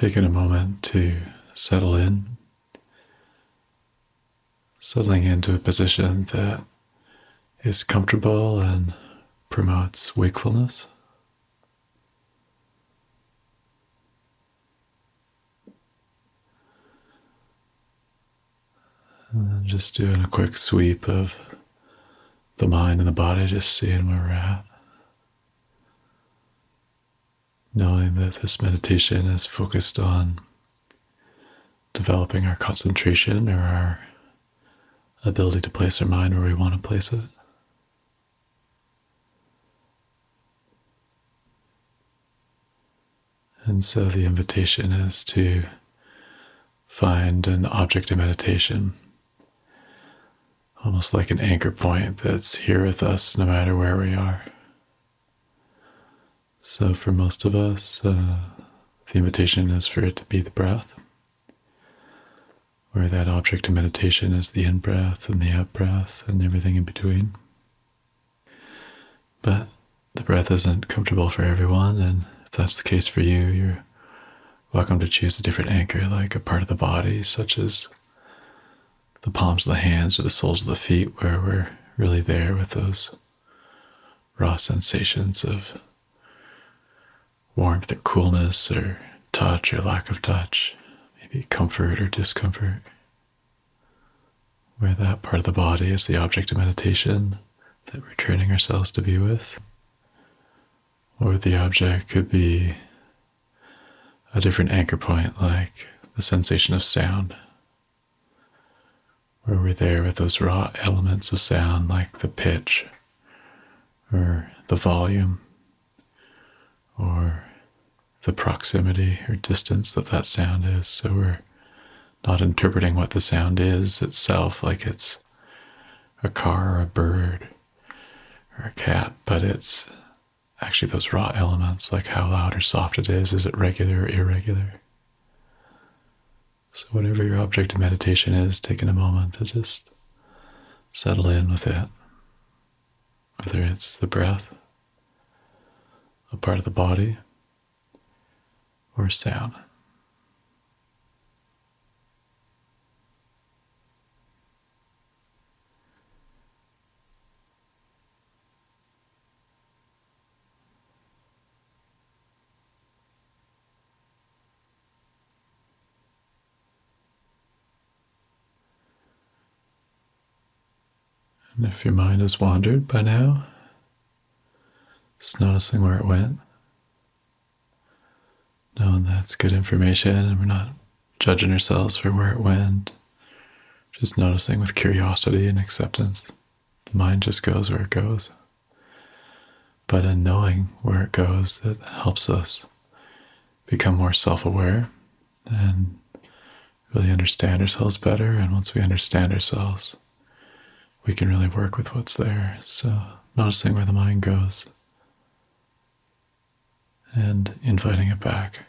Taking a moment to settle in, settling into a position that is comfortable and promotes wakefulness. And then just doing a quick sweep of the mind and the body, just seeing where we're at. Knowing that this meditation is focused on developing our concentration or our ability to place our mind where we want to place it. And so the invitation is to find an object in meditation, almost like an anchor point that's here with us no matter where we are. So for most of us, the invitation is for it to be the breath, where that object in meditation is the in-breath and the out-breath and everything in between. But the breath isn't comfortable for everyone, and if that's the case for you, you're welcome to choose a different anchor, like a part of the body, such as the palms of the hands or the soles of the feet, where we're really there with those raw sensations of warmth or coolness or touch or lack of touch, maybe comfort or discomfort, where that part of the body is the object of meditation that we're training ourselves to be with. Or the object could be a different anchor point, like the sensation of sound, where we're there with those raw elements of sound, like the pitch or the volume or the proximity or distance that sound is. So we're not interpreting what the sound is itself, like it's a car or a bird or a cat, but it's actually those raw elements, like how loud or soft it is it regular or irregular? So whatever your object of meditation is, taking a moment to just settle in with it, whether it's the breath, a part of the body, or sound. And if your mind has wandered by now, just noticing where it went, knowing that's good information and we're not judging ourselves for where it went, just noticing with curiosity and acceptance. The mind just goes where it goes. But in knowing where it goes, that helps us become more self-aware and really understand ourselves better. And once we understand ourselves, we can really work with what's there. So noticing where the mind goes and inviting it back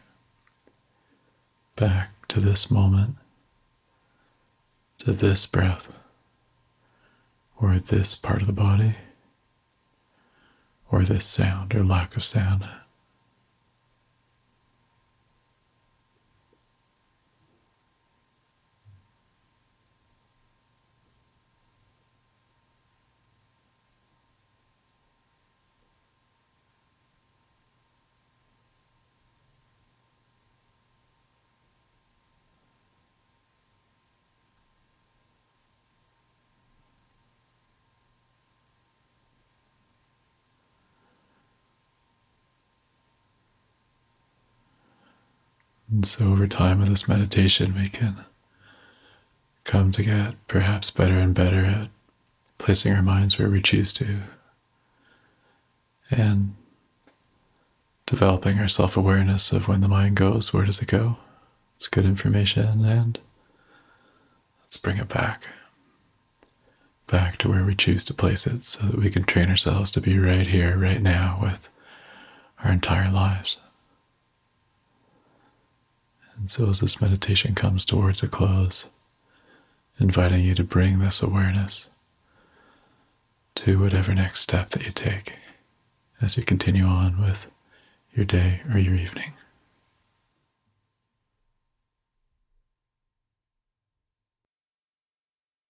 to this moment, to this breath, or this part of the body, or this sound or lack of sound. And so over time with this meditation, we can come to get perhaps better and better at placing our minds where we choose to, and developing our self-awareness of when the mind goes, where does it go? It's good information, and let's bring it back to where we choose to place it, so that we can train ourselves to be right here, right now, with our entire lives. And so as this meditation comes towards a close, inviting you to bring this awareness to whatever next step that you take as you continue on with your day or your evening.